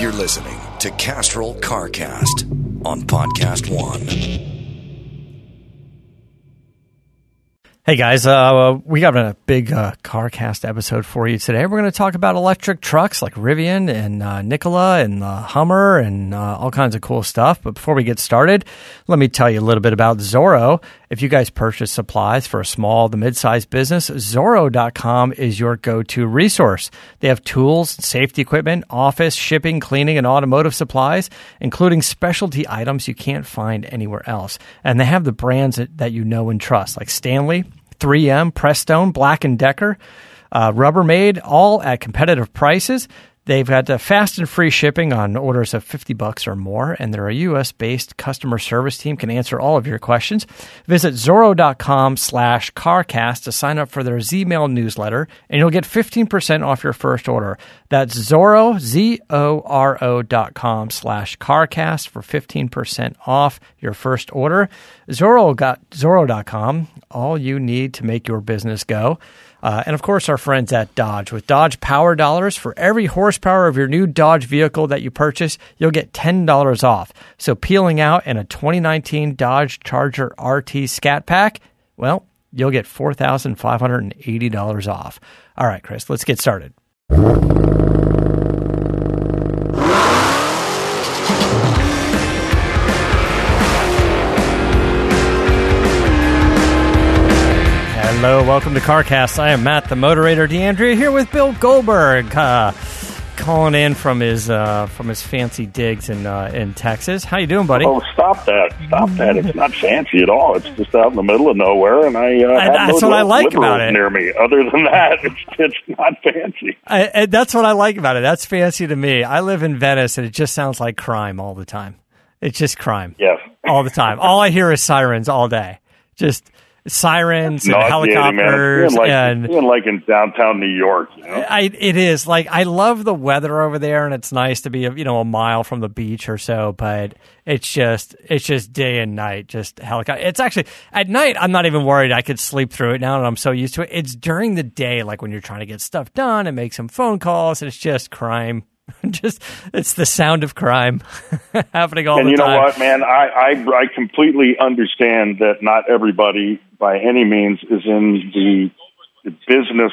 You're listening to Castrol CarCast on Podcast One. Hey guys, we got a big CarCast episode for you today. We're going to talk about electric trucks like Rivian and Nikola and Hummer and all kinds of cool stuff. But before we get started, let me tell you a little bit about Zoro. If you guys purchase supplies for a small to mid-sized business, Zoro.com is your go-to resource. They have tools, safety equipment, office, shipping, cleaning, and automotive supplies, including specialty items you can't find anywhere else. And they have the brands that you know and trust, like Stanley, 3M, Prestone, Black & Decker, Rubbermaid, all at competitive prices. They've got the fast and free shipping on orders of $50 or more, and their U.S.-based customer service team can answer all of your questions. Visit Zoro.com/CarCast to sign up for their Z-Mail newsletter, and you'll get 15% off your first order. That's Zoro, ZORO.com/CarCast for 15% off your first order. Zoro.com, all you need to make your business go. And of course, our friends at Dodge. With Dodge Power Dollars, for every horsepower of your new Dodge vehicle that you purchase, you'll get $10 off. So peeling out in a 2019 Dodge Charger RT Scat Pack, well, you'll get $4,580 off. All right, Chris, let's get started. Hello, welcome to CarCast. I am Matt, the moderator, DeAndrea, here with Bill Goldberg, calling in from his fancy digs in Texas. How you doing, buddy? Oh, stop that! Stop that! It's not fancy at all. It's just out in the middle of nowhere, and that's what I like about it. Near me. Other than that, it's not fancy. And that's what I like about it. That's fancy to me. I live in Venice, and it just sounds like crime all the time. It's just crime. Yes, all the time. All I hear is sirens all day. Just. Sirens and helicopters, like in downtown New York. You know? I love the weather over there, and it's nice to be a mile from the beach or so. But it's just day and night, just helicopter. It's actually at night. I'm not even worried. I could sleep through it now, and I'm so used to it. It's during the day, like when you're trying to get stuff done and make some phone calls, and it's just crime. It's the sound of crime happening all the time. And you know what, man? I completely understand that not everybody, by any means, is in the business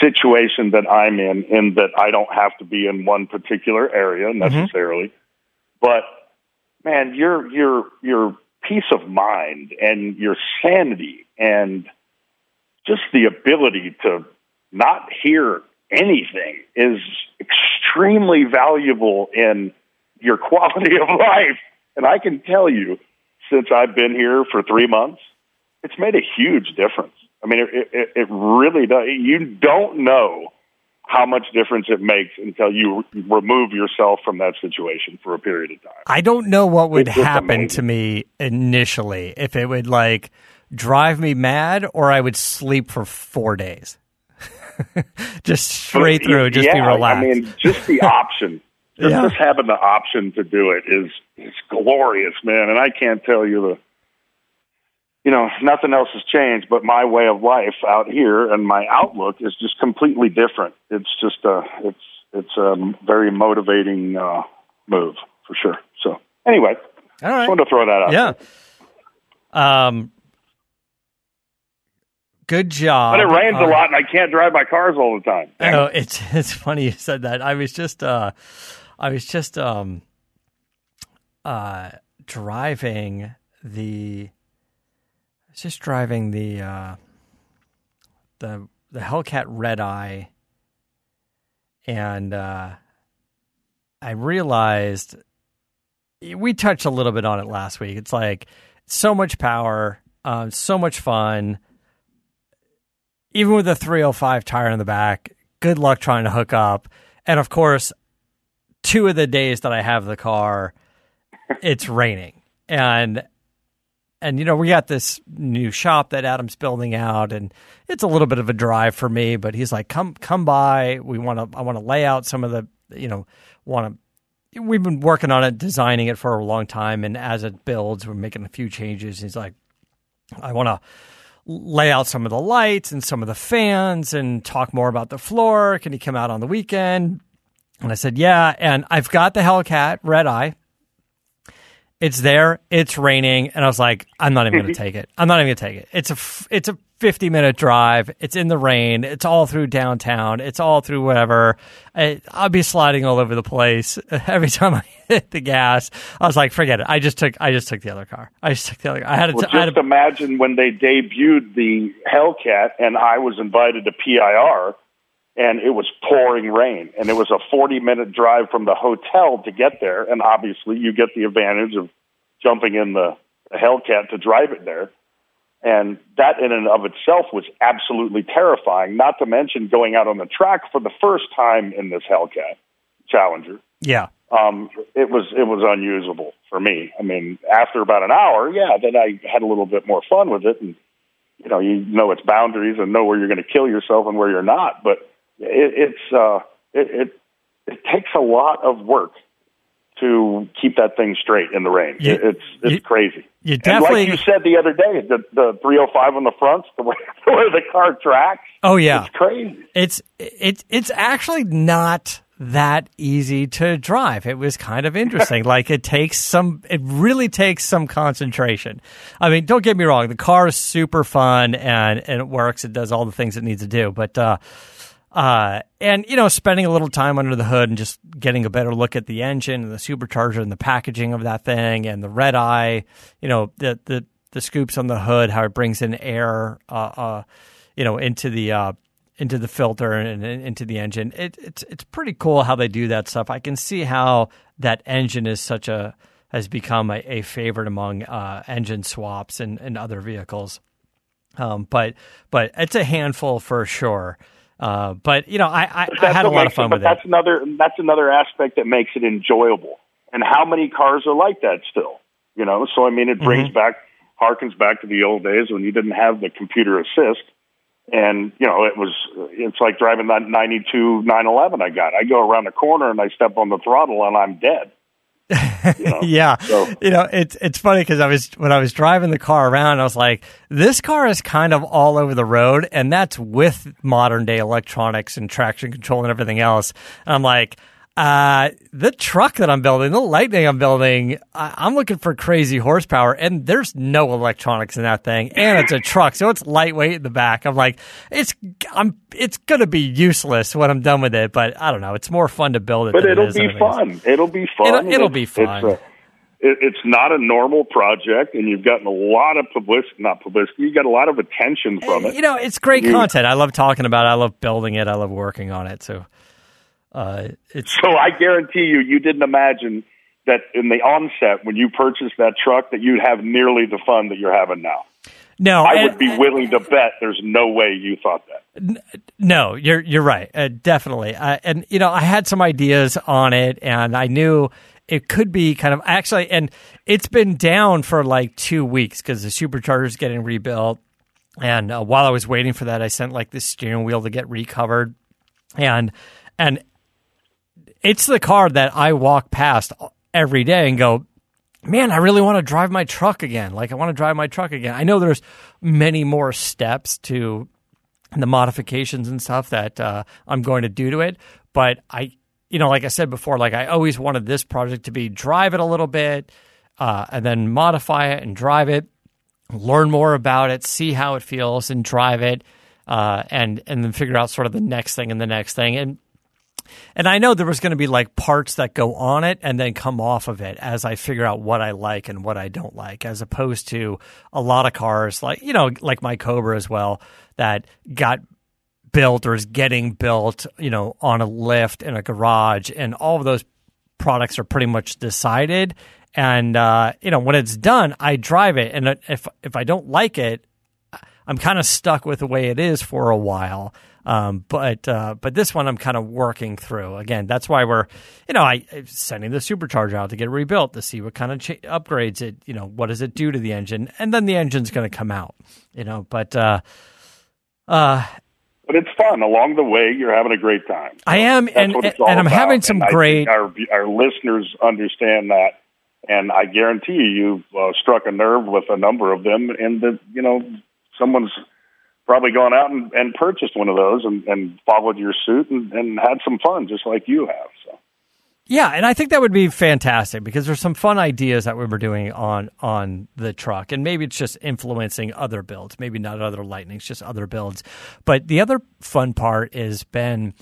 situation that I'm in that I don't have to be in one particular area necessarily. Mm-hmm. But man, your peace of mind and your sanity and just the ability to not hear anything is extremely valuable in your quality of life. And I can tell you, since I've been here for 3 months, it's made a huge difference. I mean, it really does. You don't know how much difference it makes until you remove yourself from that situation for a period of time. I don't know what would happen to me initially, if it would drive me mad or I would sleep for 4 days. Just straight through, just be relaxed. I mean, just the option. Just having the option to do it is glorious, man. And I can't tell you nothing else has changed, but my way of life out here and my outlook is just completely different. It's just it's a very motivating move for sure. So anyway, all right. Just wanted to throw that out. Yeah. Good job. But it rains a lot, and I can't drive my cars all the time. Oh, it's funny you said that. I was just driving the Hellcat Redeye, and I realized we touched a little bit on it last week. It's like so much power, so much fun. Even with a 305 tire in the back, good luck trying to hook up. And, of course, 2 of the days that I have the car, it's raining. And we got this new shop that Adam's building out, and it's a little bit of a drive for me. But he's like, come by. I want to lay out some of the, we've been working on it, designing it for a long time. And as it builds, we're making a few changes. He's like, I want to lay out some of the lights and some of the fans and talk more about the floor. Can he come out on the weekend? And I said, yeah. And I've got the Hellcat Redeye. It's there. It's raining. And I was like, I'm not even going to take it. I'm not even going to take it. It's a 50-minute drive. It's in the rain. It's all through downtown. It's all through whatever. I'll be sliding all over the place every time I hit the gas. I was like, forget it. I just took the other car. I had to just imagine when they debuted the Hellcat and I was invited to PIR and it was pouring rain and it was a 40-minute drive from the hotel to get there. And obviously you get the advantage of jumping in the Hellcat to drive it there. And that in and of itself was absolutely terrifying, not to mention going out on the track for the first time in this Hellcat Challenger. Yeah. It was unusable for me. I mean, after about an hour, then I had a little bit more fun with it. And, you know its boundaries and know where you're going to kill yourself and where you're not. But it takes a lot of work to keep that thing straight in the rain. It's crazy. And like you said the other day, the 305 on the front, the way the car tracks. Oh yeah, it's crazy. It's actually not that easy to drive. It was kind of interesting. It really takes some concentration. I mean, don't get me wrong, the car is super fun and it works. It does all the things it needs to do, but. And, spending a little time under the hood and just getting a better look at the engine and the supercharger and the packaging of that thing and the red eye, the scoops on the hood, how it brings in air, into the filter and into the engine. It's pretty cool how they do that stuff. I can see how that engine is has become a favorite among engine swaps and other vehicles. But it's a handful for sure. I had a lot of fun with it. That's another aspect that makes it enjoyable. And how many cars are like that still? So I mean, it brings harkens back to the old days when you didn't have the computer assist. And it's like driving that 92 911 I got. I go around the corner and I step on the throttle and I'm dead. Yeah. So. It's funny because when I was driving the car around, I was like, this car is kind of all over the road, and that's with modern day electronics and traction control and everything else. And I'm like, the truck that I'm building, the Lightning I'm building, I'm looking for crazy horsepower, and there's no electronics in that thing, and it's a truck, so it's lightweight in the back. I'm like, it's gonna be useless when I'm done with it, but I don't know. It's more fun to build it. But it'll be fun. It'll be fun. It's not a normal project, and you've gotten a lot of you got a lot of attention from it. It's great content. I love talking about it. I love building it. I love working on it. So. So I guarantee you didn't imagine that in the onset when you purchased that truck that you'd have nearly the fun that you're having now. No, I would be willing to bet there's no way you thought that. No, you're right, definitely. I had some ideas on it, and I knew it could be kind of actually, and it's been down for like 2 weeks because the supercharger is getting rebuilt. And while I was waiting for that, I sent the steering wheel to get recovered, and. It's the car that I walk past every day and go, man, I really want to drive my truck again. I want to drive my truck again. I know there's many more steps to the modifications and stuff that I'm going to do to it. But I said before, I always wanted this project to be drive it a little bit and then modify it and drive it, learn more about it, see how it feels and drive it and then figure out sort of the next thing and the next thing. And I know there was going to be parts that go on it and then come off of it as I figure out what I like and what I don't like, as opposed to a lot of cars like my Cobra as well that got built or is getting built, on a lift in a garage, and all of those products are pretty much decided. And when it's done, I drive it, and if I don't like it, I'm kind of stuck with the way it is for a while. But this one I'm kind of working through again. That's why we're, I'm sending the supercharger out to get it rebuilt to see what kind of upgrades it, what does it do to the engine? And then the engine's going to come out, but it's fun along the way. You're having a great time. I am. And I'm having some great, our listeners understand that. And I guarantee you've struck a nerve with a number of them, and someone's probably gone out and purchased one of those and followed your suit and had some fun just like you have. So. Yeah, and I think that would be fantastic because there's some fun ideas that we were doing on the truck, and maybe it's just influencing other builds, maybe not other Lightnings, just other builds. But the other fun part has been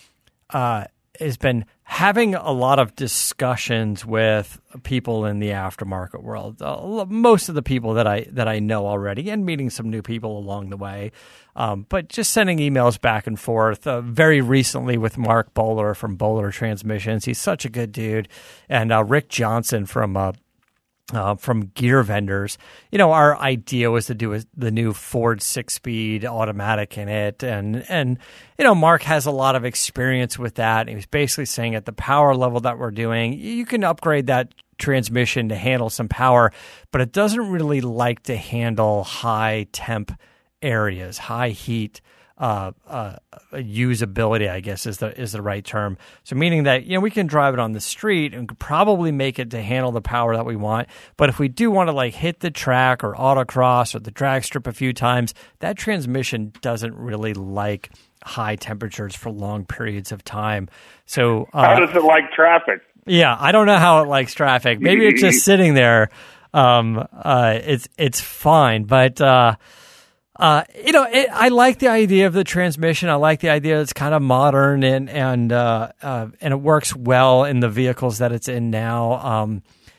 having a lot of discussions with people in the aftermarket world. Most of the people that I know already, and meeting some new people along the way, but just sending emails back and forth. Very recently with Mark Bowler from Bowler Transmissions, he's such a good dude, and Rick Johnson from Gear Vendors. You know, our idea was to do the new Ford 6-speed automatic in it. And you know, Mark has a lot of experience with that. He was basically saying at the power level that we're doing, you can upgrade that transmission to handle some power, but it doesn't really like to handle high temp areas, high heat. Usability, I guess, is the right term. So meaning that, you know, we can drive it on the street and could probably make it to handle the power that we want. But if we do want to like hit the track or autocross or the drag strip a few times, that transmission doesn't really like high temperatures for long periods of time. So how does it like traffic? Yeah, I don't know how it likes traffic. Maybe it's just sitting there. It's fine, but. I like the idea of the transmission. I like the idea it's kind of modern and it works well in the vehicles that it's in now.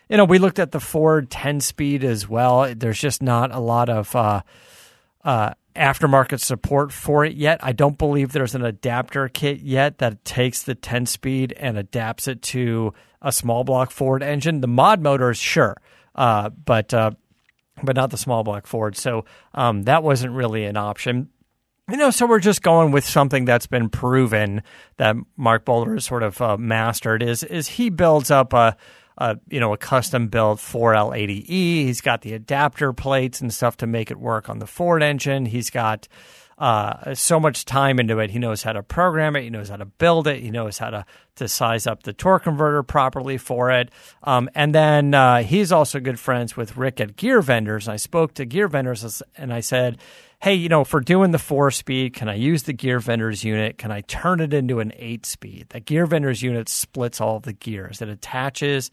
You know, we looked at the Ford 10-speed as well. There's just not a lot of aftermarket support for it yet. I don't believe there's an adapter kit yet that takes the 10-speed and adapts it to a small block Ford engine. The mod motors, sure, but not the small block Ford. So that wasn't really an option. You know, so we're just going with something that's been proven that Mark Bowler has sort of mastered is he builds up a custom built 4L80E. He's got the adapter plates and stuff to make it work on the Ford engine. He's got so much time into it. He knows how to program it. He knows how to build it. He knows how to size up the torque converter properly for it. And then he's also good friends with Rick at Gear Vendors. I spoke to Gear Vendors and I said, hey, you know, for doing the 4-speed, can I use the Gear Vendors unit? Can I turn it into an 8-speed? That Gear Vendors unit splits all the gears. It attaches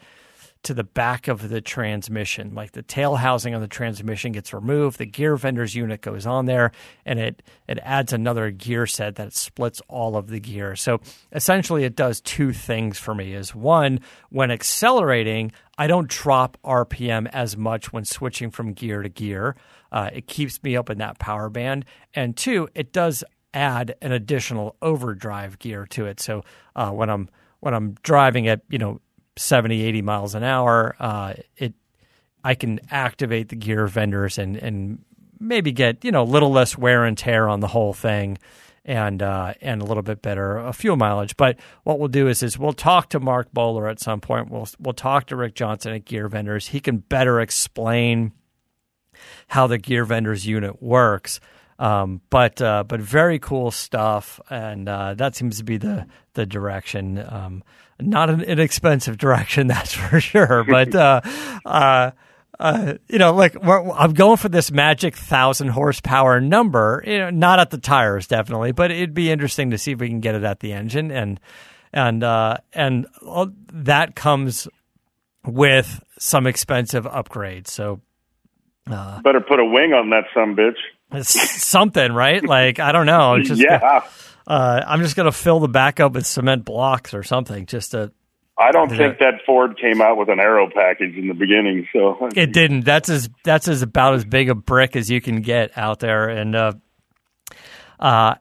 to the back of the transmission, like the tail housing on the transmission gets removed, the Gear Vendors unit goes on there, and it adds another gear set that splits all of the gears. So essentially it does two things for me is one, when accelerating, I don't drop RPM as much when switching from gear to gear. It keeps me up in that power band. And two, it does add an additional overdrive gear to it. So when I'm driving at, you know, 70, 80 miles an hour, I can activate the Gear Vendors and maybe get, you know, a little less wear and tear on the whole thing and a little bit better fuel mileage. But what we'll do is we'll talk to Mark Bowler at some point. We'll talk to Rick Johnson at Gear Vendors. He can better explain how the Gear Vendors unit works. But very cool stuff, and that seems to be the direction. Not an inexpensive direction, that's for sure. But you know, like I'm going for this magic 1,000 horsepower number. You know, not at the tires, definitely, but it'd be interesting to see if we can get it at the engine, and that comes with some expensive upgrades. So better put a wing on that sumbitch. It's something, right? Like, I don't know. It's just, yeah. I'm just going to fill the back up with cement blocks or something just to... I don't think that Ford came out with an aero package in the beginning, so... It didn't. That's about as big a brick as you can get out there. And I'm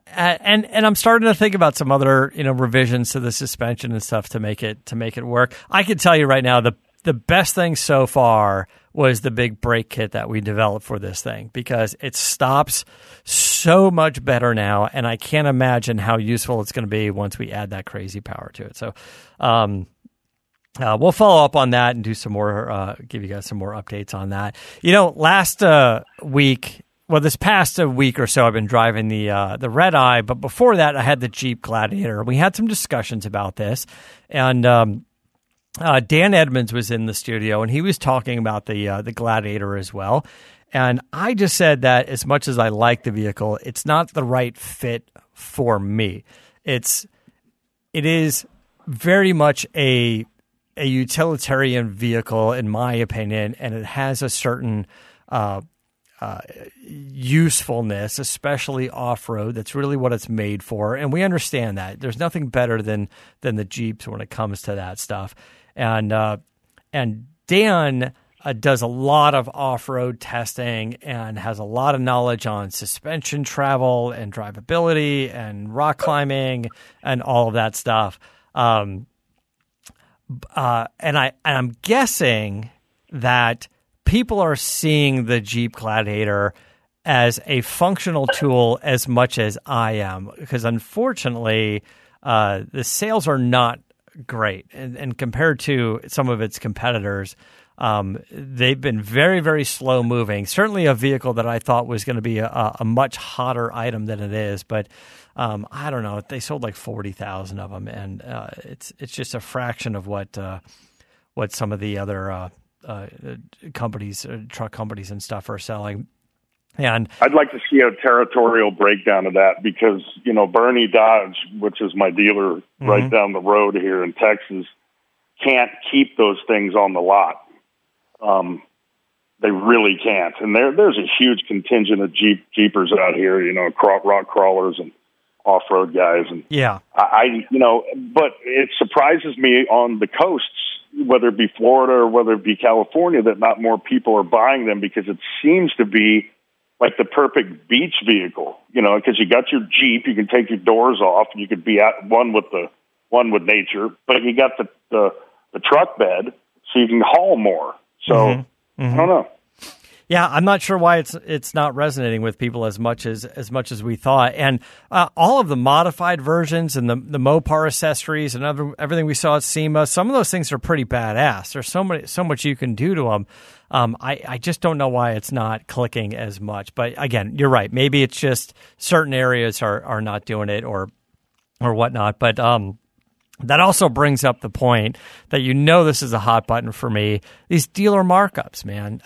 starting to think about some other, you know, revisions to the suspension and stuff to make it work. I can tell you right now, the best thing so far was the big brake kit that we developed for this thing because it stops so much better now, and I can't imagine how useful it's going to be once we add that crazy power to it. So we'll follow up on that and do some more, give you guys some more updates on that. You know, this past week or so, I've been driving the Redeye, but before that, I had the Jeep Gladiator. We had some discussions about this, and Dan Edmonds was in the studio, and he was talking about the Gladiator as well. And I just said that as much as I like the vehicle, it's not the right fit for me. It is very much a utilitarian vehicle, in my opinion, and it has a certain usefulness, especially off-road. That's really what it's made for, and we understand that. There's nothing better than the Jeeps when it comes to that stuff. And Dan does a lot of off-road testing and has a lot of knowledge on suspension travel and drivability and rock climbing and all of that stuff. And I'm guessing that people are seeing the Jeep Gladiator as a functional tool as much as I am, because unfortunately, the sales are not great. And compared to some of its competitors, they've been very, very slow moving. Certainly a vehicle that I thought was going to be a much hotter item than it is, but I don't know. They sold like 40,000 of them, and it's just a fraction of what some of the other companies, truck companies and stuff are selling. And I'd like to see a territorial breakdown of that, because, you know, Bernie Dodge, which is my dealer right down the road here in Texas, can't keep those things on the lot. They really can't. And there's a huge contingent of Jeepers out here, you know, rock crawlers and off-road guys. And yeah, but it surprises me on the coasts, whether it be Florida or whether it be California, that not more people are buying them, because it seems to be like the perfect beach vehicle, you know, because you got your Jeep, you can take your doors off and you could be at one with nature, but you got the truck bed, so you can haul more. So I don't know. Yeah, I'm not sure why it's not resonating with people as much as we thought. And all of the modified versions and the Mopar accessories and everything we saw at SEMA, some of those things are pretty badass. There's so much you can do to them. I just don't know why it's not clicking as much. But again, you're right. Maybe it's just certain areas are not doing it or whatnot. But that also brings up the point that, you know, this is a hot button for me. These dealer markups, man.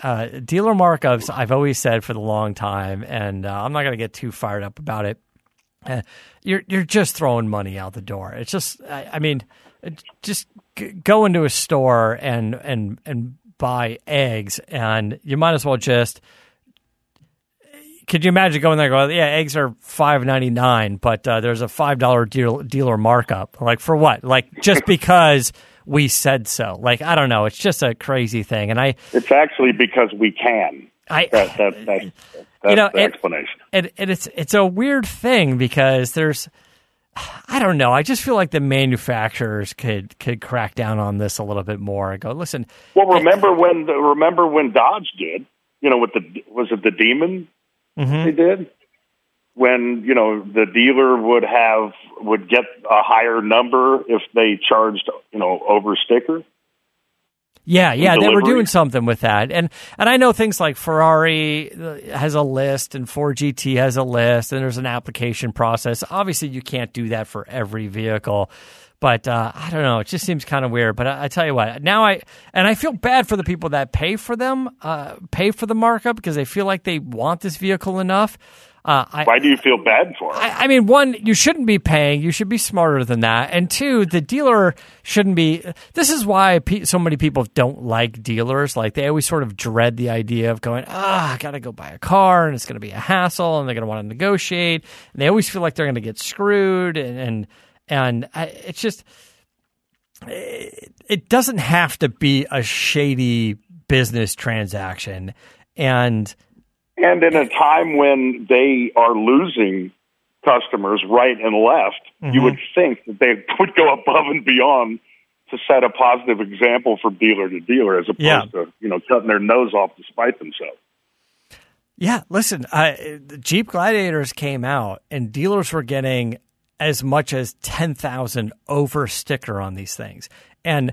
Dealer markups, I've always said for the long time, and I'm not going to get too fired up about it. You're just throwing money out the door. It's just, go into a store and buy eggs, and you might as well just. Could you imagine going there and going, yeah, eggs are $5.99, but there's a $5 dealer markup. Like, for what? Like, just because we said so. Like, I don't know. It's just a crazy thing. And it's actually because we can. That's the explanation. And it's a weird thing, because there's – I don't know. I just feel like the manufacturers could crack down on this a little bit more and go, listen. Well, remember when Dodge did, you know, with was it the Demon? Mm-hmm. They did, when, you know, the dealer would get a higher number if they charged, you know, over sticker. Yeah, they were doing something with that, and I know things like Ferrari has a list, and Ford GT has a list, and there's an application process. Obviously, you can't do that for every vehicle. But I don't know. It just seems kind of weird. But I tell you what. Now I feel bad for the people that pay for them, pay for the markup, because they feel like they want this vehicle enough. Why do you feel bad for it? I mean, one, you shouldn't be paying. You should be smarter than that. And two, the dealer shouldn't be. This is why so many people don't like dealers. Like, they always sort of dread the idea of going, I got to go buy a car, and it's going to be a hassle, and they're going to want to negotiate. And they always feel like they're going to get screwed, and it's just, it doesn't have to be a shady business transaction. And in a time when they are losing customers right and left, you would think that they would go above and beyond to set a positive example for dealer to dealer, as opposed to, you know, cutting their nose off to spite themselves. Yeah, listen, the Jeep Gladiators came out, and dealers were getting as much as 10,000 over sticker on these things. And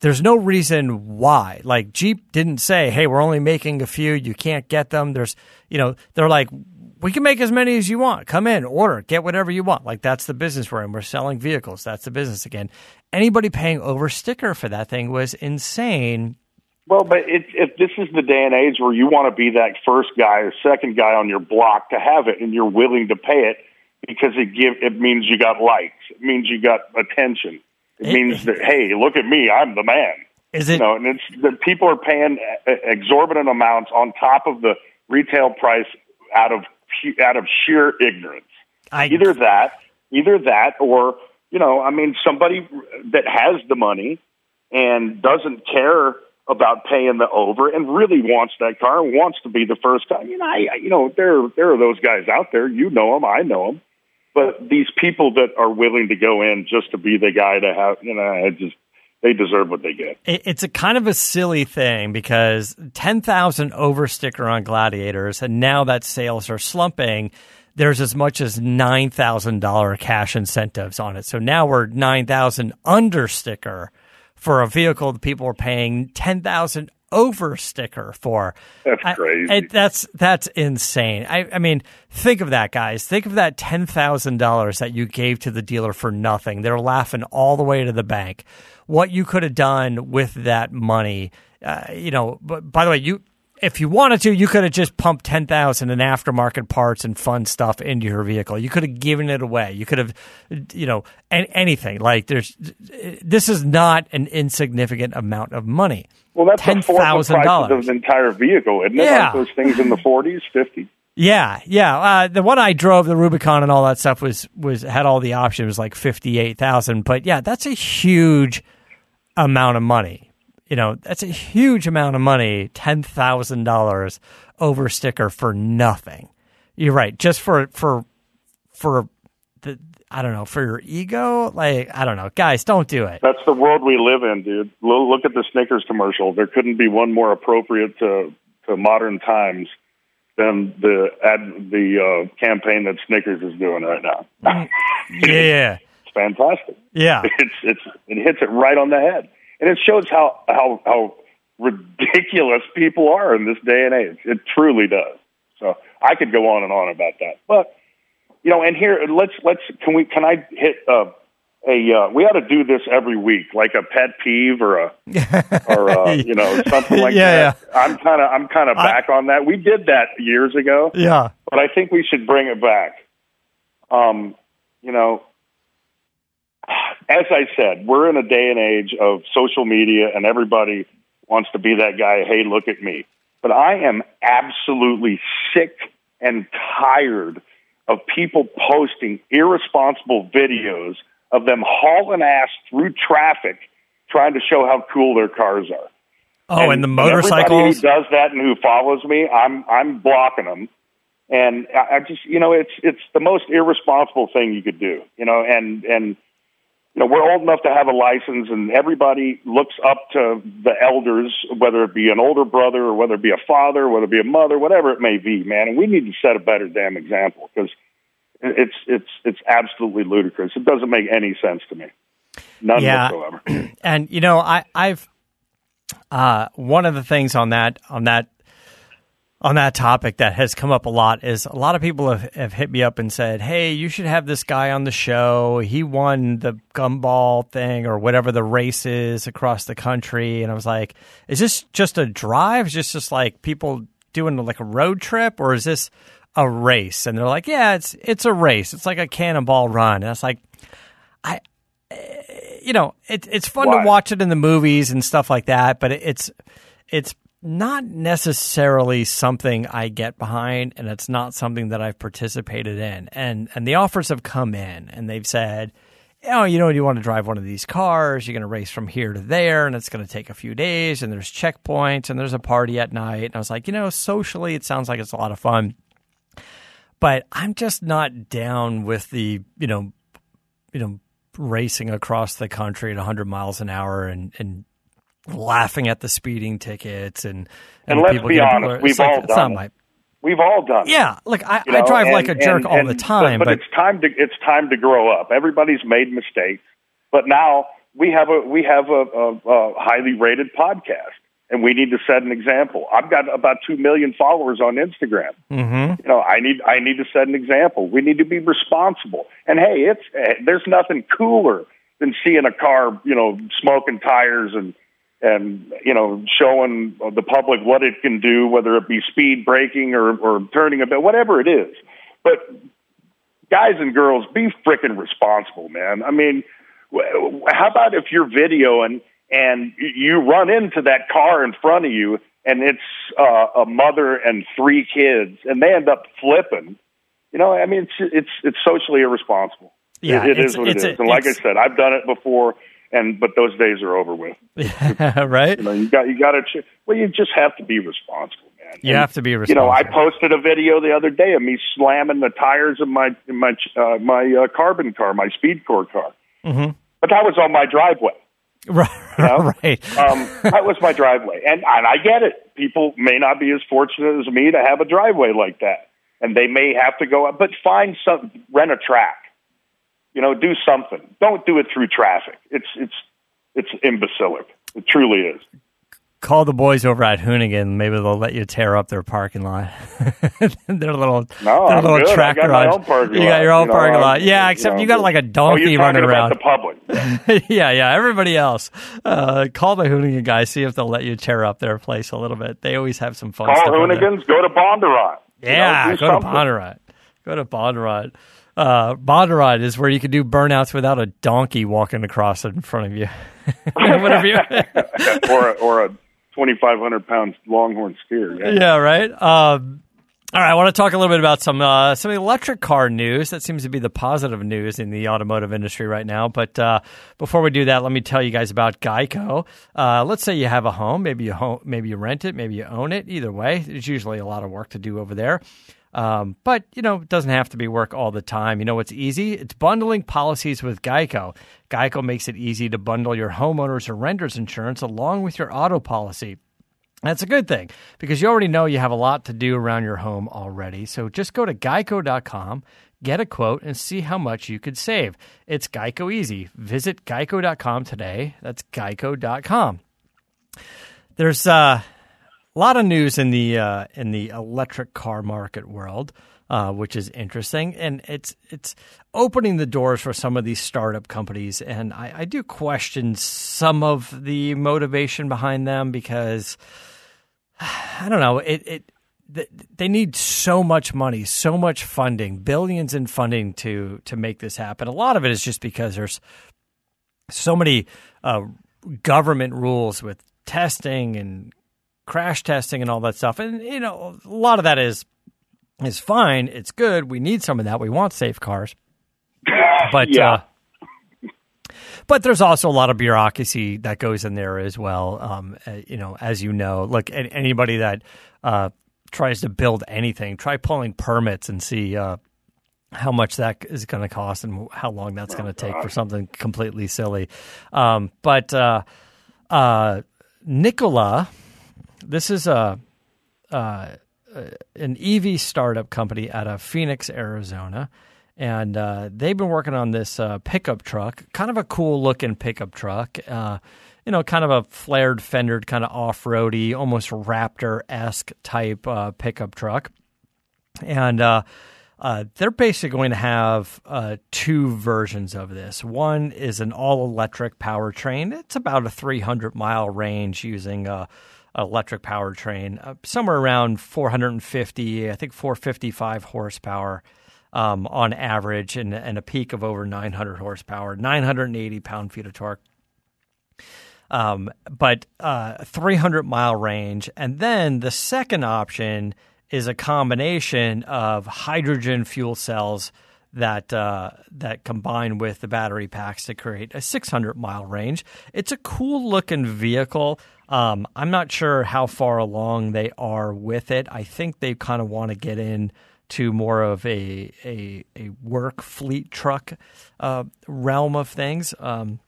there's no reason why. Like, Jeep didn't say, hey, we're only making a few. You can't get them. There's, you know, they're like, we can make as many as you want. Come in, order, get whatever you want. Like, that's the business we're in. We're selling vehicles. That's the business again. Anybody paying over sticker for that thing was insane. Well, but if this is the day and age where you want to be that first guy or second guy on your block to have it, and you're willing to pay it because it means you got likes, it means you got attention, it means that, hey, look at me, I'm the man. Is it? You know, and it's that people are paying exorbitant amounts on top of the retail price out of sheer ignorance. Either that, or you know, I mean, somebody that has the money and doesn't care about paying the over and really wants that car, wants to be the first guy. You know, there are those guys out there. You know them, I know them, but these people that are willing to go in just to be the guy to have, you know, they deserve what they get. It's a kind of a silly thing because 10,000 over sticker on Gladiators, and now that sales are slumping, there's as much as $9,000 cash incentives on it. So now we're 9,000 under sticker for a vehicle that people are paying 10,000 over sticker for. That's crazy. That's insane. I mean, think of that, guys. Think of that $10,000 that you gave to the dealer for nothing. They're laughing all the way to the bank. What you could have done with that money, you know. But by the way, if you wanted to, you could have just pumped $10,000 in aftermarket parts and fun stuff into your vehicle. You could have given it away. You could have, you know, anything. Like this is not an insignificant amount of money. Well, that's $10,000 of an entire vehicle, isn't it? Yeah, like those things in the '40s, 50s. Yeah. The one I drove, the Rubicon, and all that stuff was had all the options. It was like $58,000, but yeah, that's a huge amount of money. You know, that's a huge amount of money, $10,000 over sticker for nothing. You're right, just for the, I don't know, for your ego? Like, I don't know. Guys, don't do it. That's the world we live in, dude. Look at the Snickers commercial. There couldn't be one more appropriate to modern times than the campaign that Snickers is doing right now. Yeah. It's fantastic. Yeah. It hits it right on the head. And it shows how ridiculous people are in this day and age. It truly does. So I could go on and on about that. But you know, and here can I hit we ought to do this every week, like a pet peeve or a you know, something like that. Yeah. I'm kind of back on that. We did that years ago. Yeah. But I think we should bring it back. You know, as I said, we're in a day and age of social media, and everybody wants to be that guy, hey, look at me. But I am absolutely sick and tired of people posting irresponsible videos of them hauling ass through traffic trying to show how cool their cars are. Oh, and the motorcycles? Everybody who does that and who follows me, I'm blocking them. And I just, you know, it's the most irresponsible thing you could do, you know, and you know, we're old enough to have a license, and everybody looks up to the elders, whether it be an older brother or whether it be a father, whether it be a mother, whatever it may be, man. And we need to set a better damn example because it's absolutely ludicrous. It doesn't make any sense to me. None whatsoever. And, you know, I've one of the things on that topic that has come up a lot is a lot of people have hit me up and said, hey, you should have this guy on the show. He won the gumball thing or whatever the race is across the country. And I was like, is this just a drive? Is this just like people doing like a road trip, or is this a race? And they're like, yeah, it's a race. It's like a cannonball run. And I was like, you know, it's fun to watch it in the movies and stuff like that, but it's not necessarily something I get behind, and it's not something that I've participated in. And the offers have come in, and they've said, oh, you know, you want to drive one of these cars, you're going to race from here to there, and it's going to take a few days, and there's checkpoints, and there's a party at night. And I was like, you know, socially it sounds like it's a lot of fun, but I'm just not down with the, you know, racing across the country at 100 miles an hour and laughing at the speeding tickets and let's be honest, we've all done it. Yeah, look, I drive like a jerk all the time, but it's time to grow up. Everybody's made mistakes, but now we have a highly rated podcast, and we need to set an example. I've got about 2 million followers on Instagram. Mm-hmm. You know, I need to set an example. We need to be responsible. And hey, there's nothing cooler than seeing a car, you know, smoking tires and and, you know, showing the public what it can do, whether it be speed braking or turning a bit, whatever it is. But guys and girls, be frickin' responsible, man. I mean, how about if you're videoing and you run into that car in front of you and it's a mother and three kids and they end up flipping? You know, I mean, it's socially irresponsible. Yeah, it is what it is. And like I said, I've done it before, but those days are over with. Right? You know, you just have to be responsible, man. You have to be responsible. You know, I posted a video the other day of me slamming the tires of my carbon car, my Speedcore car. Mm-hmm. But that was on my driveway. Right, you know? Right. That was my driveway, and I get it. People may not be as fortunate as me to have a driveway like that, and they may have to go up. But rent a track. You know, do something. Don't do it through traffic. It's imbecilic. It truly is. Call the boys over at Hoonigan. Maybe they'll let you tear up their parking lot. their little track garage. I got my own parking lot. You got your own parking lot. Yeah, except you got like a donkey running around. About the public. yeah. Everybody else. Call the Hoonigan guys. See if they'll let you tear up their place a little bit. They always have some fun stuff. Call Hoonigans. Go to Bondurant. Yeah, Go to Bondurant. Bondurant is where you can do burnouts without a donkey walking across it in front of you. or a 2,500-pound longhorn steer. Yeah. Yeah, right? All right, I want to talk a little bit about some electric car news. That seems to be the positive news in the automotive industry right now. But before we do that, let me tell you guys about GEICO. Let's say you have a home. Maybe you rent it. Maybe you own it. Either way, there's usually a lot of work to do over there. But, you know, it doesn't have to be work all the time. You know what's easy? It's bundling policies with GEICO. GEICO makes it easy to bundle your homeowner's or renter's insurance along with your auto policy. That's a good thing because you already know you have a lot to do around your home already. So just go to geico.com, get a quote, and see how much you could save. It's GEICO easy. Visit geico.com today. That's geico.com. There's a lot of news in the electric car market world, which is interesting, and it's opening the doors for some of these startup companies. And I do question some of the motivation behind them because I don't know they need so much money, so much funding, billions in funding to make this happen. A lot of it is just because there's so many government rules with testing and crash testing and all that stuff. And, you know, a lot of that is fine. It's good. We need some of that. We want safe cars. But yeah. But there's also a lot of bureaucracy that goes in there as well. As you know, look, anybody that tries to build anything, try pulling permits and see how much that is going to cost and how long that's going to take for something completely silly. But Nikola... This is an EV startup company out of Phoenix, Arizona, and they've been working on this pickup truck, kind of a cool-looking pickup truck, kind of a flared, fendered, kind of off-roady, almost Raptor-esque type pickup truck. And they're basically going to have two versions of this. One is an all-electric powertrain. It's about a 300-mile range using electric powertrain, somewhere around 455 horsepower on average, and a peak of over 900 horsepower, 980 pound-feet of torque, but 300-mile range. And then the second option is a combination of hydrogen fuel cells that combine with the battery packs to create a 600-mile range. It's a cool-looking vehicle. I'm not sure how far along they are with it. I think they kind of want to get in to more of a work fleet truck realm of things and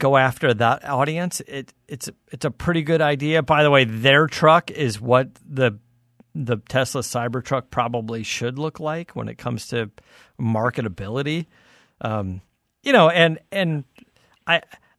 go after that audience. It's a pretty good idea. By the way, their truck is what the Tesla Cybertruck probably should look like when it comes to marketability.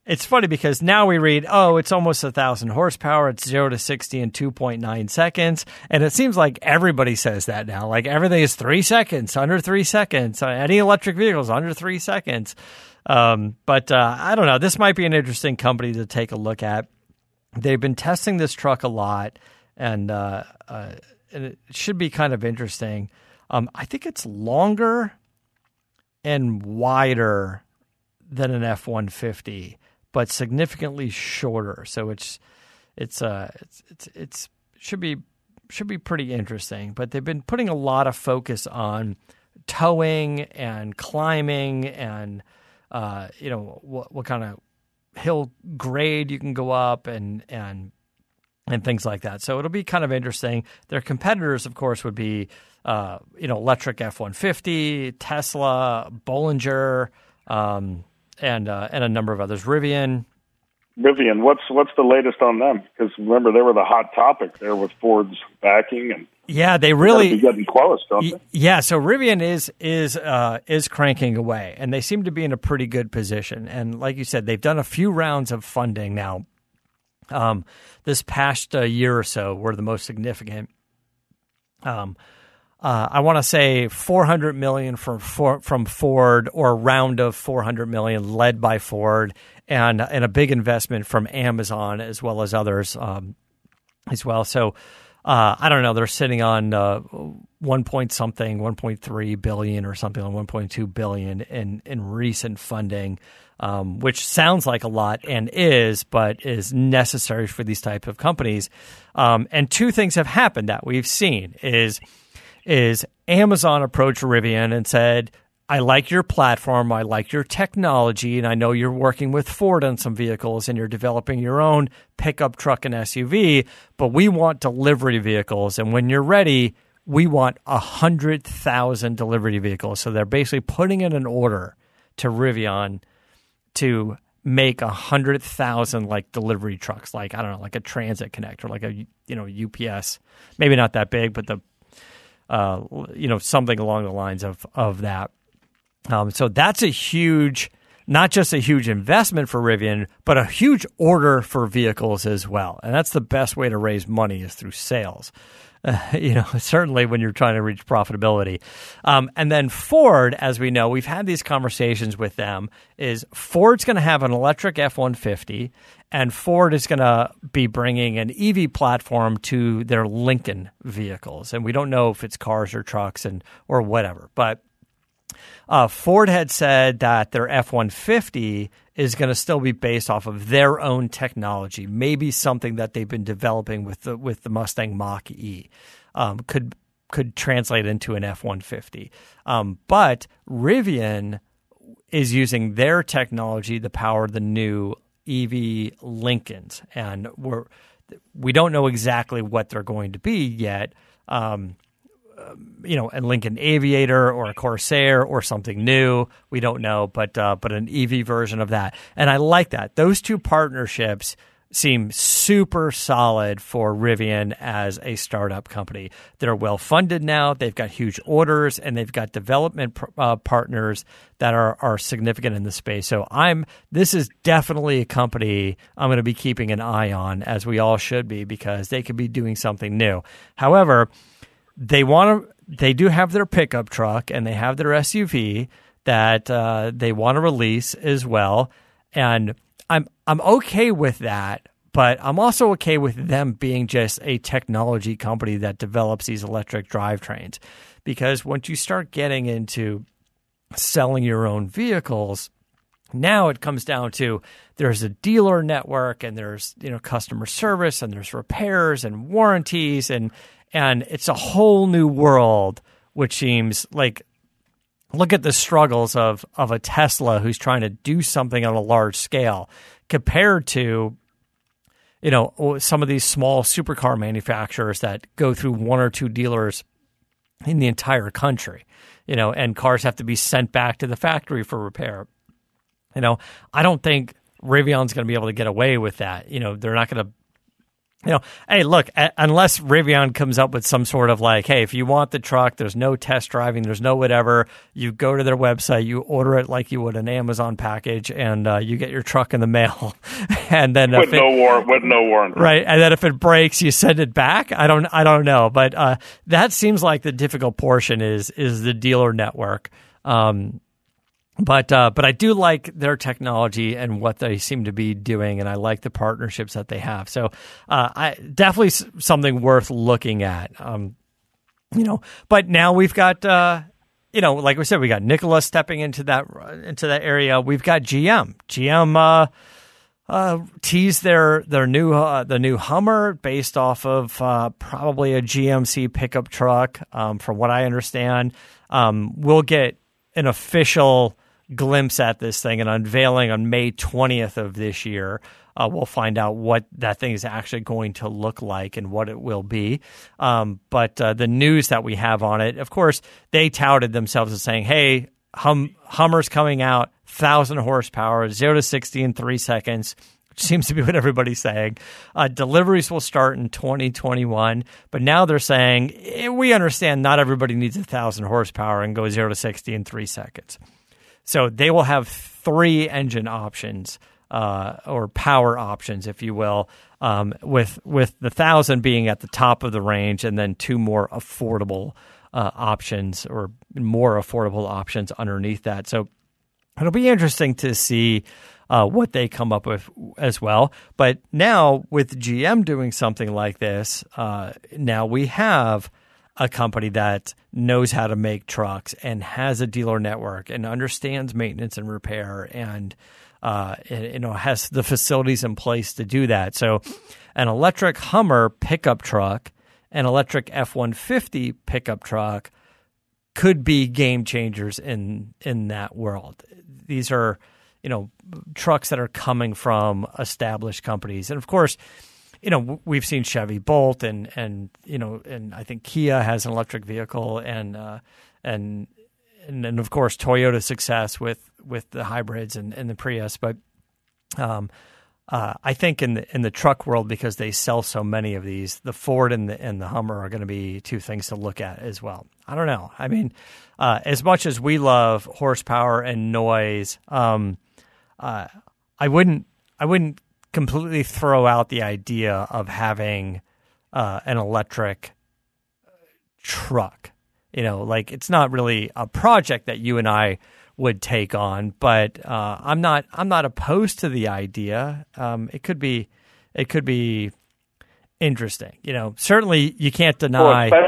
It's funny because now we read, oh, it's almost 1,000 horsepower. It's 0 to 60 in 2.9 seconds. And it seems like everybody says that now. Like everything is 3 seconds, under 3 seconds. Any electric vehicle is under 3 seconds. But I don't know. This might be an interesting company to take a look at. They've been testing this truck a lot, and it should be kind of interesting. I think it's longer and wider than an F-150, but significantly shorter. So it's should be pretty interesting. But they've been putting a lot of focus on towing and climbing and what kind of hill grade you can go up and things like that. So it'll be kind of interesting. Their competitors, of course, would be electric F-150, Tesla, Bollinger, and a number of others. Rivian, what's the latest on them? Because remember, they were the hot topic there with Ford's backing, and yeah, they really be getting close, don't they? Yeah, so Rivian is cranking away, and they seem to be in a pretty good position. And like you said, they've done a few rounds of funding now. This past year or so were the most significant. I want to say $400 million from Ford, or a round of $400 million led by Ford, and a big investment from Amazon as well as others as well. So I don't know. They're sitting on 1.3 billion or something, on 1.2 billion in recent funding, which sounds like a lot and is, but is necessary for these types of companies. And two things have happened that we've seen is Amazon approached Rivian and said, I like your platform, I like your technology, and I know you're working with Ford on some vehicles and you're developing your own pickup truck and SUV, but we want delivery vehicles. And when you're ready, we want 100,000 delivery vehicles. So they're basically putting in an order to Rivian to make 100,000 like delivery trucks, like, I don't know, like a transit connector, like a, UPS, maybe not that big, but the, something along the lines of that. So that's a huge, not just a huge investment for Rivian, but a huge order for vehicles as well. And that's the best way to raise money, is through sales, certainly when you're trying to reach profitability. And then Ford, as we know, we've had these conversations with them, is Ford's going to have an electric F-150, and Ford is going to be bringing an EV platform to their Lincoln vehicles. And we don't know if it's cars or trucks or whatever, but Ford had said that their F-150 is going to still be based off of their own technology, maybe something that they've been developing with the Mustang Mach-E, could translate into an F-150. But Rivian is using their technology to power the new EV Lincolns, and we don't know exactly what they're going to be yet. A Lincoln Aviator or a Corsair or something new. We don't know, but an EV version of that. And I like that. Those two partnerships seem super solid for Rivian as a startup company. They're well-funded now. They've got huge orders, and they've got development partners that are significant in the space. So this is definitely a company I'm going to be keeping an eye on, as we all should be, because they could be doing something new. However, they do have their pickup truck, and they have their SUV that they want to release as well, and I'm okay with that, but I'm also okay with them being just a technology company that develops these electric drivetrains, because once you start getting into selling your own vehicles, now it comes down to there's a dealer network, and there's customer service, and there's repairs and warranties, and it's a whole new world, which seems like, look at the struggles of a Tesla who's trying to do something on a large scale compared to, some of these small supercar manufacturers that go through one or two dealers in the entire country, and cars have to be sent back to the factory for repair. I don't think Rivian's going to be able to get away with that. They're not going to You know, hey, look, unless Rivian comes up with some sort of like, hey, if you want the truck, there's no test driving, there's no whatever, you go to their website, you order it like you would an Amazon package, and you get your truck in the mail. And then with no warranty. Right. And then if it breaks, you send it back. I don't know. But that seems like the difficult portion is the dealer network. But I do like their technology and what they seem to be doing, and I like the partnerships that they have. So definitely something worth looking at, you know. But now we've got, you know, like we said, we got Nikola stepping into that area. We've got GM. GM teased their new Hummer based off of probably a GMC pickup truck, from what I understand. We'll get an official glimpse at this thing, an unveiling on May 20th of this year. We'll find out what that thing is actually going to look like and what it will be. But the news that we have on it, of course, they touted themselves as saying, hey, Hummer's coming out, 1,000 horsepower, 0 to 60 in 3 seconds. Seems to be what everybody's saying. Deliveries will start in 2021, but now they're saying, we understand not everybody needs 1,000 horsepower and go 0 to 60 in 3 seconds. So they will have 3 engine options, or power options, if you will, with the 1,000 being at the top of the range, and then 2 more affordable options, or more affordable options underneath that. So it'll be interesting to see what they come up with as well. But now with GM doing something like this, now we have a company that knows how to make trucks and has a dealer network and understands maintenance and repair, and you know, has the facilities in place to do that. So an electric Hummer pickup truck, an electric F-150 pickup truck could be game changers in that world. These are, you know, trucks that are coming from established companies. And of course, you know, we've seen Chevy Bolt and you know, and I think Kia has an electric vehicle, and of course Toyota's success with the hybrids and the Prius. But I think in the truck world, because they sell so many of these, the Ford and the Hummer are going to be 2 things to look at as well. I don't know. I mean, as much as we love horsepower and noise, I wouldn't completely throw out the idea of having an electric truck. You know, like, it's not really a project that you and I would take on, but I'm not opposed to the idea. It could be interesting. You know, certainly you can't deny, well,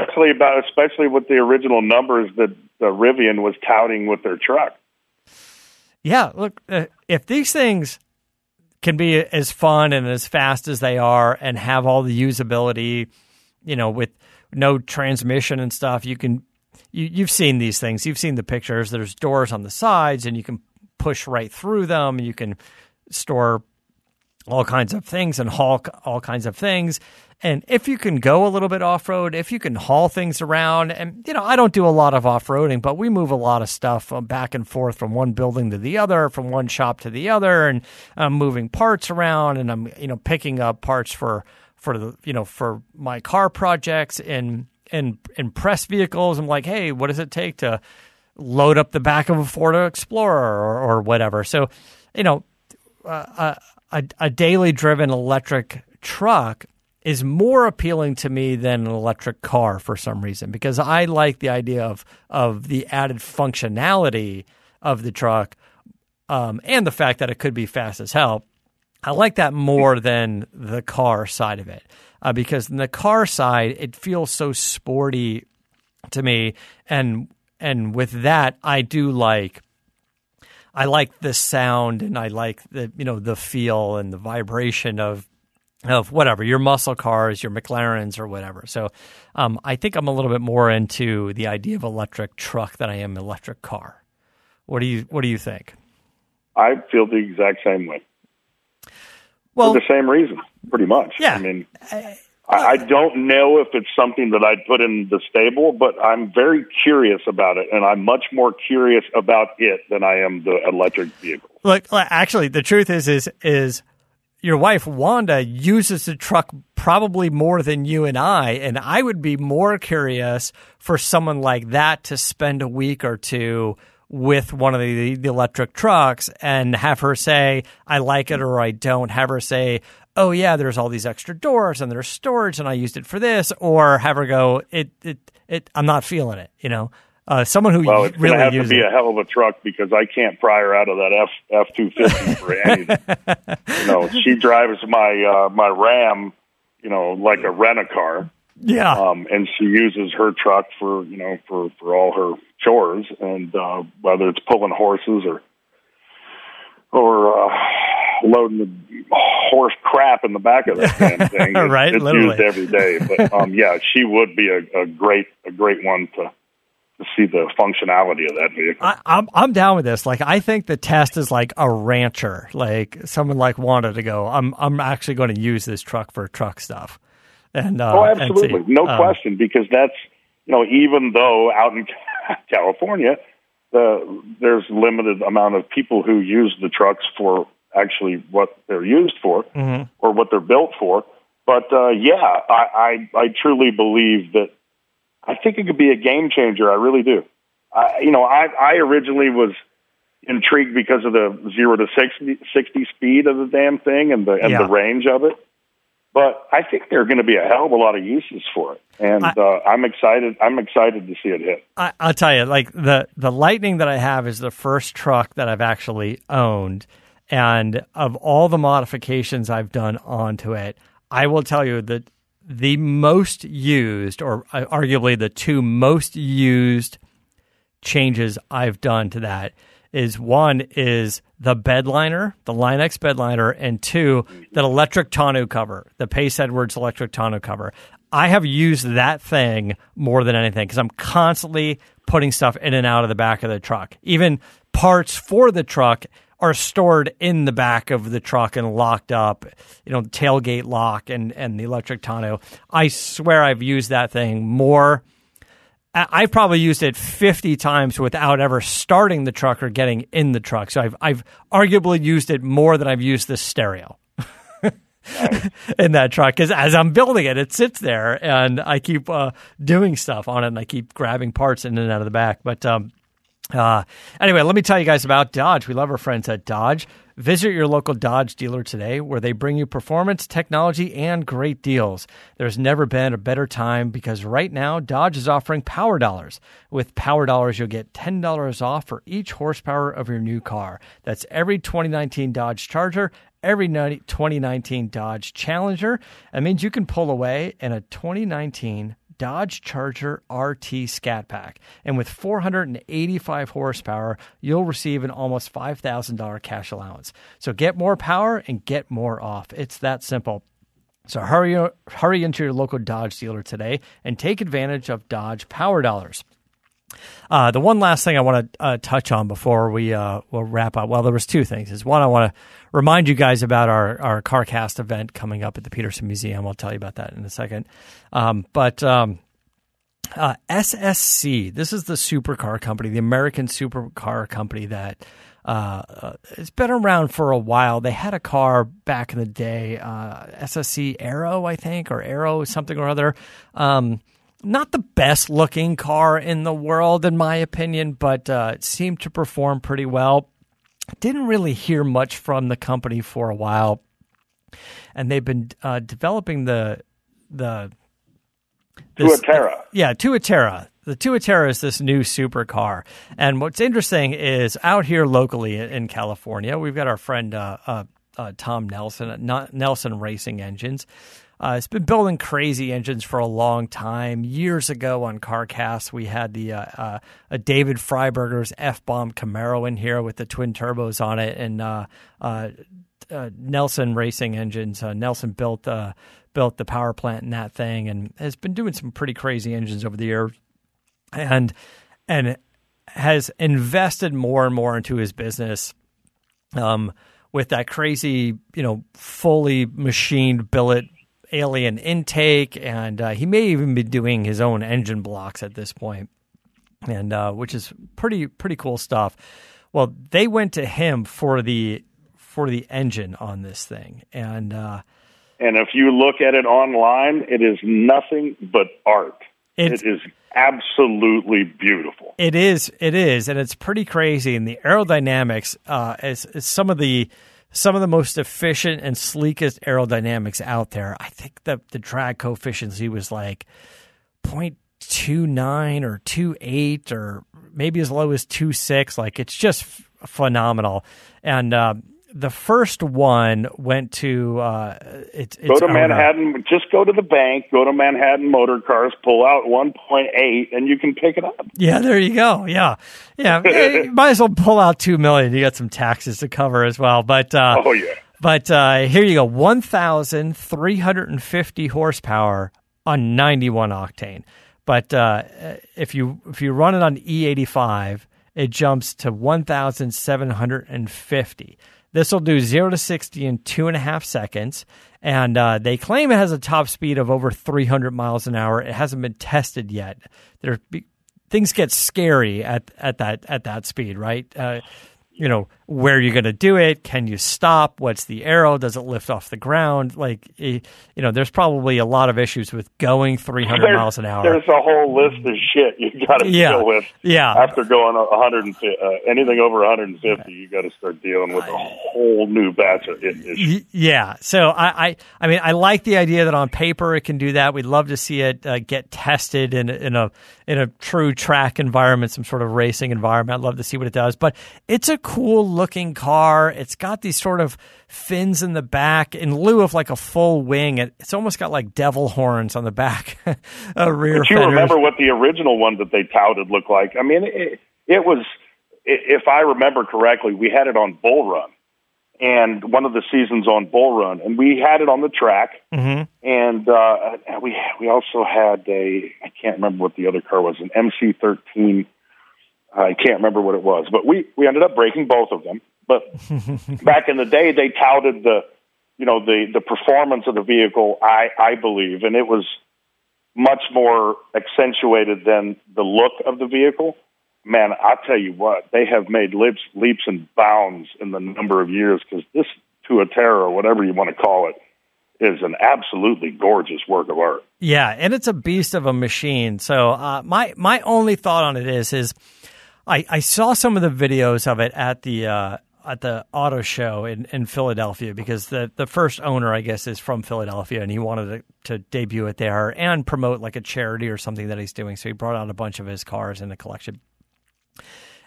especially with the original numbers that the Rivian was touting with their truck. Yeah, look, if these things can be as fun and as fast as they are and have all the usability, you know, with no transmission and stuff, you've seen these things. You've seen the pictures. There's doors on the sides, and you can push right through them. You can store all kinds of things and haul all kinds of things. And if you can go a little bit off-road, if you can haul things around, and, you know, I don't do a lot of off-roading, but we move a lot of stuff back and forth from one building to the other, from one shop to the other, and I'm moving parts around, and I'm, you know, picking up parts for my car projects and press vehicles. I'm like, hey, what does it take to load up the back of a Ford Explorer or whatever? So, you know, a daily driven electric truck is more appealing to me than an electric car for some reason, because I like the idea of the added functionality of the truck, and the fact that it could be fast as hell. I like that more than the car side of it, because in the car side, it feels so sporty to me, and with that, I like the sound, and I like the, you know, the feel and the vibration of whatever, your muscle cars, your McLarens or whatever. So I think I'm a little bit more into the idea of electric truck than I am electric car. What do you think? I feel the exact same way. Well, for the same reason, pretty much. Yeah. I mean, I don't know if it's something that I'd put in the stable, but I'm very curious about it, and I'm much more curious about it than I am the electric vehicle. Look, actually, the truth is your wife, Wanda, uses the truck probably more than you and I would be more curious for someone like that to spend a week or two with one of the electric trucks and have her say, I like it or I don't. Have her say, oh, yeah, there's all these extra doors and there's storage and I used it for this. Or have her go, I'm not feeling it, you know. Someone who well, it's really have to be it. A hell of a truck because I can't pry her out of that F-250 for anything. You know, she drives my Ram, you know, like a rent-a-car. Yeah. And she uses her truck for, you know, for all her chores, and whether it's pulling horses or loading the horse crap in the back of that damn thing, right? It's used every day. But yeah, she would be a great one to see the functionality of that vehicle. I'm down with this. Like, I think the test is like a rancher, like someone like Wanda to go, I'm actually going to use this truck for truck stuff. And oh, absolutely, and see, no question, because that's, you know, even though out in California, there's limited amount of people who use the trucks for actually what they're used for, mm-hmm. or what they're built for. But yeah, I truly believe that. I think it could be a game changer. I really do. I originally was intrigued because of the 0 to 60 speed of the damn thing and the range of it. But I think there are going to be a hell of a lot of uses for it, and I'm excited. I'm excited to see it hit. I'll tell you, like the Lightning that I have is the first truck that I've actually owned, and of all the modifications I've done onto it, I will tell you that the most used, or arguably the two most used changes I've done to that is one is the bed liner, the Line-X bed liner, and two, that electric tonneau cover, the Pace Edwards electric tonneau cover. I have used that thing more than anything because I'm constantly putting stuff in and out of the back of the truck. Even parts for the truck are stored in the back of the truck and locked up, you know, the tailgate lock and the electric tonneau. I swear I've used that thing more. I've probably used it 50 times without ever starting the truck or getting in the truck. So I've arguably used it more than I've used the stereo in that truck. Because as I'm building it, it sits there, and I keep doing stuff on it, and I keep grabbing parts in and out of the back. But anyway, let me tell you guys about Dodge. We love our friends at Dodge. Visit your local Dodge dealer today, where they bring you performance, technology, and great deals. There's never been a better time because right now Dodge is offering Power Dollars. With Power Dollars, you'll get $10 off for each horsepower of your new car. That's every 2019 Dodge Charger, every 2019 Dodge Challenger. That means you can pull away in a 2019 Dodge Charger RT Scat Pack. And with 485 horsepower, you'll receive an almost $5,000 cash allowance. So get more power and get more off. It's that simple. So hurry into your local Dodge dealer today and take advantage of Dodge Power Dollars. The one last thing I want to touch on before we will wrap up. Well, there was two things. Is one, I want to remind you guys about our CarCast event coming up at the Peterson Museum. I'll tell you about that in a second. SSC, this is the supercar company, the American supercar company that it's been around for a while. They had a car back in the day, SSC Aero, I think, or Aero something or other. Not the best looking car in the world, in my opinion, but it seemed to perform pretty well. Didn't really hear much from the company for a while, and they've been developing the Tuatara. Tuatara. The Tuatara is this new supercar, and what's interesting is out here locally in California, we've got our friend Tom Nelson at Nelson Racing Engines. It's been building crazy engines for a long time. Years ago on CarCast, we had the David Freiberger's F-Bomb Camaro in here with the twin turbos on it, and Nelson Racing Engines. Nelson built the power plant in that thing, and has been doing some pretty crazy engines over the years, and has invested more and more into his business. With that crazy, you know, fully machined billet alien intake, and he may even be doing his own engine blocks at this point, and which is pretty cool stuff. Well, they went to him for the for the engine on this thing. And if you look at it online, it is nothing but art. It is absolutely beautiful. It is, and it's pretty crazy. And the aerodynamics is some of the most efficient and sleekest aerodynamics out there. I think that the drag coefficient was like 0.29 or 0.28 or maybe as low as 0.26. Like, it's just phenomenal. And the first one went to it's go to Manhattan. Just go to the bank, go to Manhattan Motor Cars, pull out 1.8, and you can pick it up. Yeah, there you go. Yeah. You might as well pull out $2 million. You got some taxes to cover as well. But But here you go. 1,350 horsepower on 91 octane. But if you run it on E85, it jumps to 1,750. This will do 0 to 60 in 2.5 seconds, and they claim it has a top speed of over 300 miles an hour. It hasn't been tested yet. Things get scary at that speed, right? Where you're going to do it? Can you stop? What's the arrow? Does it lift off the ground? Like, there's probably a lot of issues with going 300 miles an hour. There's a whole list of shit you got to deal with. Yeah. After going 150, anything over 150, you got to start dealing with a whole new batch of issues. Yeah. So I mean, I like the idea that on paper it can do that. We'd love to see it get tested in a true track environment, some sort of racing environment. I'd love to see what it does. But it's a cool looking car. It's got these sort of fins in the back in lieu of like a full wing. It's almost got like devil horns on the back. Rear fenders. You remember what the original one that they touted looked like? I mean, it was, if I remember correctly, we had it on Bull Run, and one of the seasons on Bull Run, and we had it on the track. Mm-hmm. And we also had I can't remember what the other car was, an MC13. I can't remember what it was, but we ended up breaking both of them. But back in the day, they touted the performance of the vehicle, I believe, and it was much more accentuated than the look of the vehicle. Man, I'll tell you what, they have made leaps and bounds in the number of years, because this Tuatara, or whatever you want to call it, is an absolutely gorgeous work of art. Yeah, and it's a beast of a machine. So my only thought on it is I saw some of the videos of it at the auto show in Philadelphia, because the first owner, I guess, is from Philadelphia, and he wanted to debut it there and promote like a charity or something that he's doing. So he brought out a bunch of his cars in the collection.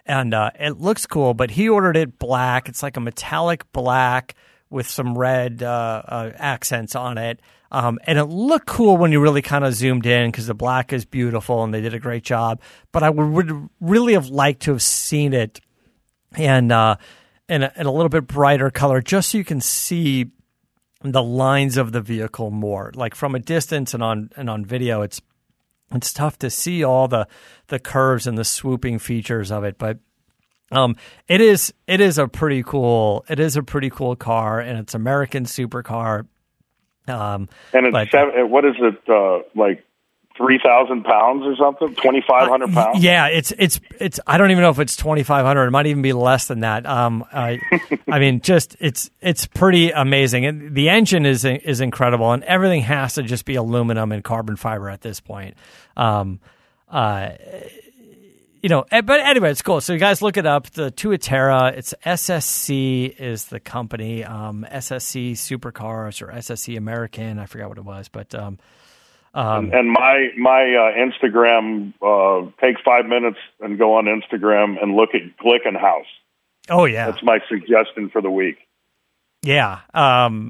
And it looks cool, but he ordered it black. It's like a metallic black with some red accents on it. And it looked cool when you really kind of zoomed in, because the black is beautiful and they did a great job. But I would really have liked to have seen it in a little bit brighter color, just so you can see the lines of the vehicle more. Like, from a distance and on video, it's tough to see all the curves and the swooping features of it. But it is a pretty cool car, and it's American supercar. And it's what is it, like 3,000 pounds or something, 2,500 pounds? Yeah, it's I don't even know if it's 2,500. It might even be less than that. I mean, just it's pretty amazing. And the engine is incredible, and everything has to just be aluminum and carbon fiber at this point. But anyway, it's cool. So you guys look it up. The Tuatara, it's SSC is the company, SSC Supercars or SSC American. I forgot what it was, but and my Instagram, take 5 minutes and go on Instagram and look at Glickenhaus. Oh yeah, that's my suggestion for the week. Yeah.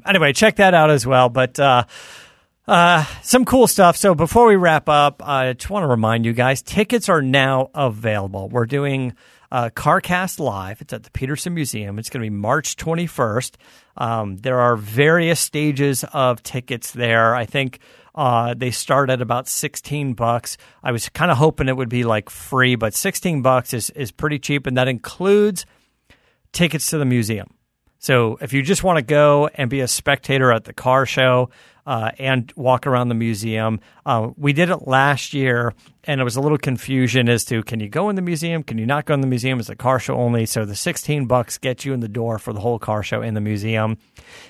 Anyway, check that out as well. But some cool stuff. So before we wrap up, I just want to remind you guys, tickets are now available. We're doing CarCast Live. It's at the Peterson Museum. It's going to be March 21st. There are various stages of tickets there. I think they start at about $16. I was kind of hoping it would be like free, but $16 is pretty cheap, and that includes tickets to the museum. So if you just want to go and be a spectator at the car show, and walk around the museum. We did it last year, and it was a little confusion as to, can you go in the museum? Can you not go in the museum? It's a car show only. So the $16 gets you in the door for the whole car show in the museum.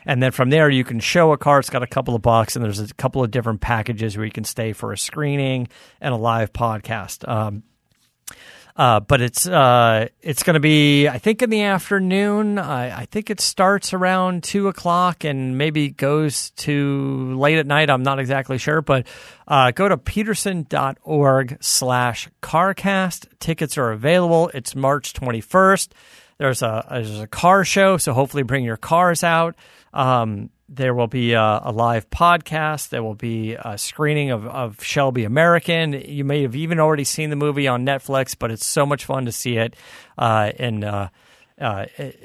And then from there, you can show a car. It's got a couple of bucks, and there's a couple of different packages where you can stay for a screening and a live podcast. But it's going to be, I think, in the afternoon. I think it starts around 2 o'clock and maybe goes to late at night. I'm not exactly sure, but go to peterson.org/carcast. Tickets are available. It's March 21st. There's a car show, so hopefully bring your cars out. There will be a live podcast. There will be a screening of Shelby American. You may have even already seen the movie on Netflix, but it's so much fun to see it in a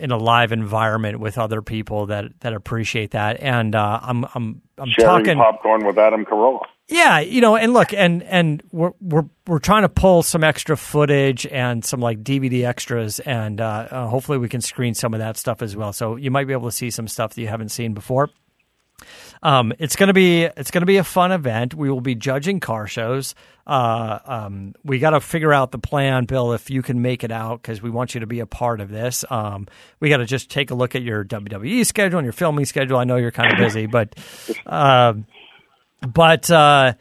live environment with other people that appreciate that. And I'm sharing talking popcorn with Adam Carolla. Yeah, and look, and we're trying to pull some extra footage and some like DVD extras, and hopefully we can screen some of that stuff as well. So you might be able to see some stuff that you haven't seen before. It's gonna be a fun event. We will be judging car shows. We got to figure out the plan, Bill, if you can make it out, because we want you to be a part of this. We got to just take a look at your WWE schedule and your filming schedule. I know you're kind of busy, but we were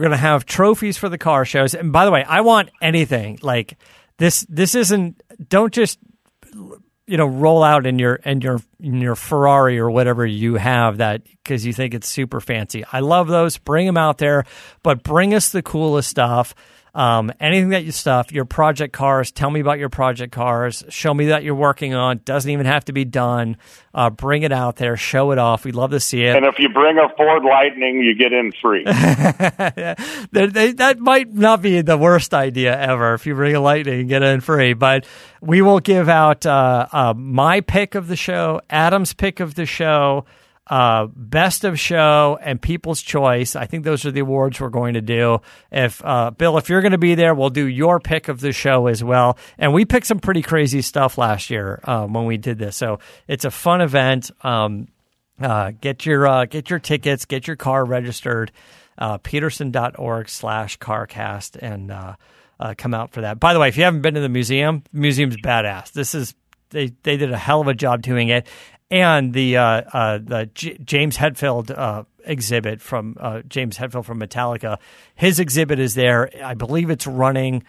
going to have trophies for the car shows. And by the way, I want anything like this. This isn't, don't just, roll out in your Ferrari or whatever you have that because you think it's super fancy. I love those. Bring them out there, but bring us the coolest stuff. Anything that you stuff, your project cars, tell me about your project cars, show me that you're working on, doesn't even have to be done, bring it out there, show it off, we'd love to see it. And if you bring a Ford Lightning, you get in free. That might not be the worst idea ever, if you bring a Lightning, you get in free, but we will give out my pick of the show, Adam's pick of the show, best of show and people's choice. I think those are the awards we're going to do. If Bill, if you're going to be there, we'll do your pick of the show as well. And we picked some pretty crazy stuff last year when we did this. So it's a fun event. Get your tickets, get your car registered, peterson.org/carcast, and come out for that. By the way, if you haven't been to the museum, the museum's badass. This is they did a hell of a job doing it. And the James Hetfield exhibit from James Hetfield from Metallica, his exhibit is there. I believe it's running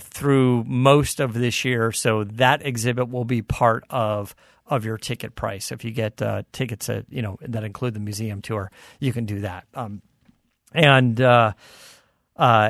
through most of this year, so that exhibit will be part of your ticket price. If you get tickets that that include the museum tour, you can do that.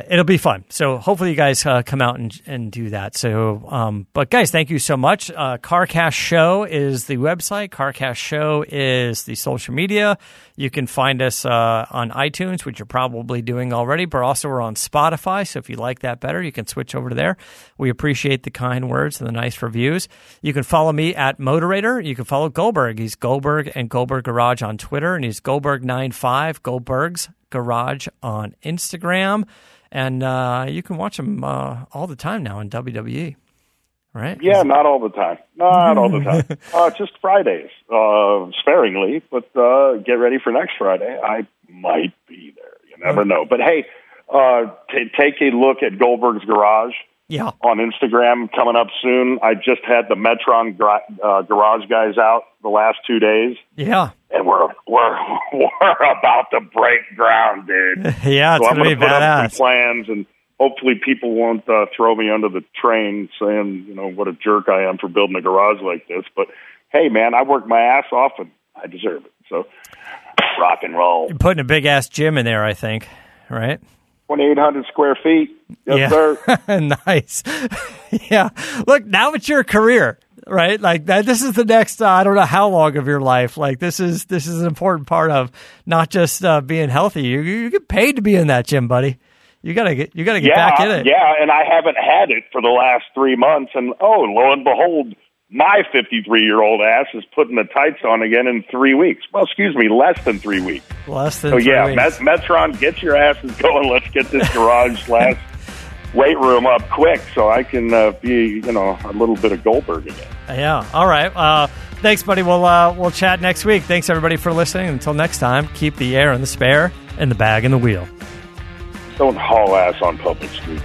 It'll be fun. So hopefully you guys come out and do that. So, but guys, thank you so much. CarCast Show is the website. CarCast Show is the social media. You can find us on iTunes, which you're probably doing already, but also we're on Spotify. So if you like that better, you can switch over to there. We appreciate the kind words and the nice reviews. You can follow me at Moderator. You can follow Goldberg. He's Goldberg and Goldberg Garage on Twitter, and he's Goldberg95, Goldberg's Garage on Instagram, and you can watch them all the time now in WWE, right? Yeah, not all the time. Just Fridays, sparingly, but get ready for next Friday. I might be there. You never know. But hey, take a look at Goldberg's Garage on Instagram coming up soon. I just had the Metron Garage guys out the last 2 days. Yeah. And we're about to break ground, dude. Yeah, it's so gonna be put badass. Up some plans, and hopefully people won't throw me under the train saying, what a jerk I am for building a garage like this. But hey, man, I worked my ass off, and I deserve it. So rock and roll. You're putting a big ass gym in there, I think, right? 2,800 square feet. Yes, yeah. Sir. Nice. Yeah. Look, now it's your career. Right, like that. This is the next. I don't know how long of your life. Like this is an important part of not just being healthy. You get paid to be in that gym, buddy. You gotta get back in it. Yeah, and I haven't had it for the last 3 months. And lo and behold, my 53-year-old ass is putting the tights on again in 3 weeks. Well, excuse me, less than 3 weeks. Less than three weeks. Metron, get your asses going. Let's get this garage slash weight room up quick so I can be a little bit of Goldberg again. Yeah. All right. Thanks, buddy. We'll chat next week. Thanks, everybody, for listening. Until next time, keep the air in the spare and the bag in the wheel. Don't haul ass on public streets.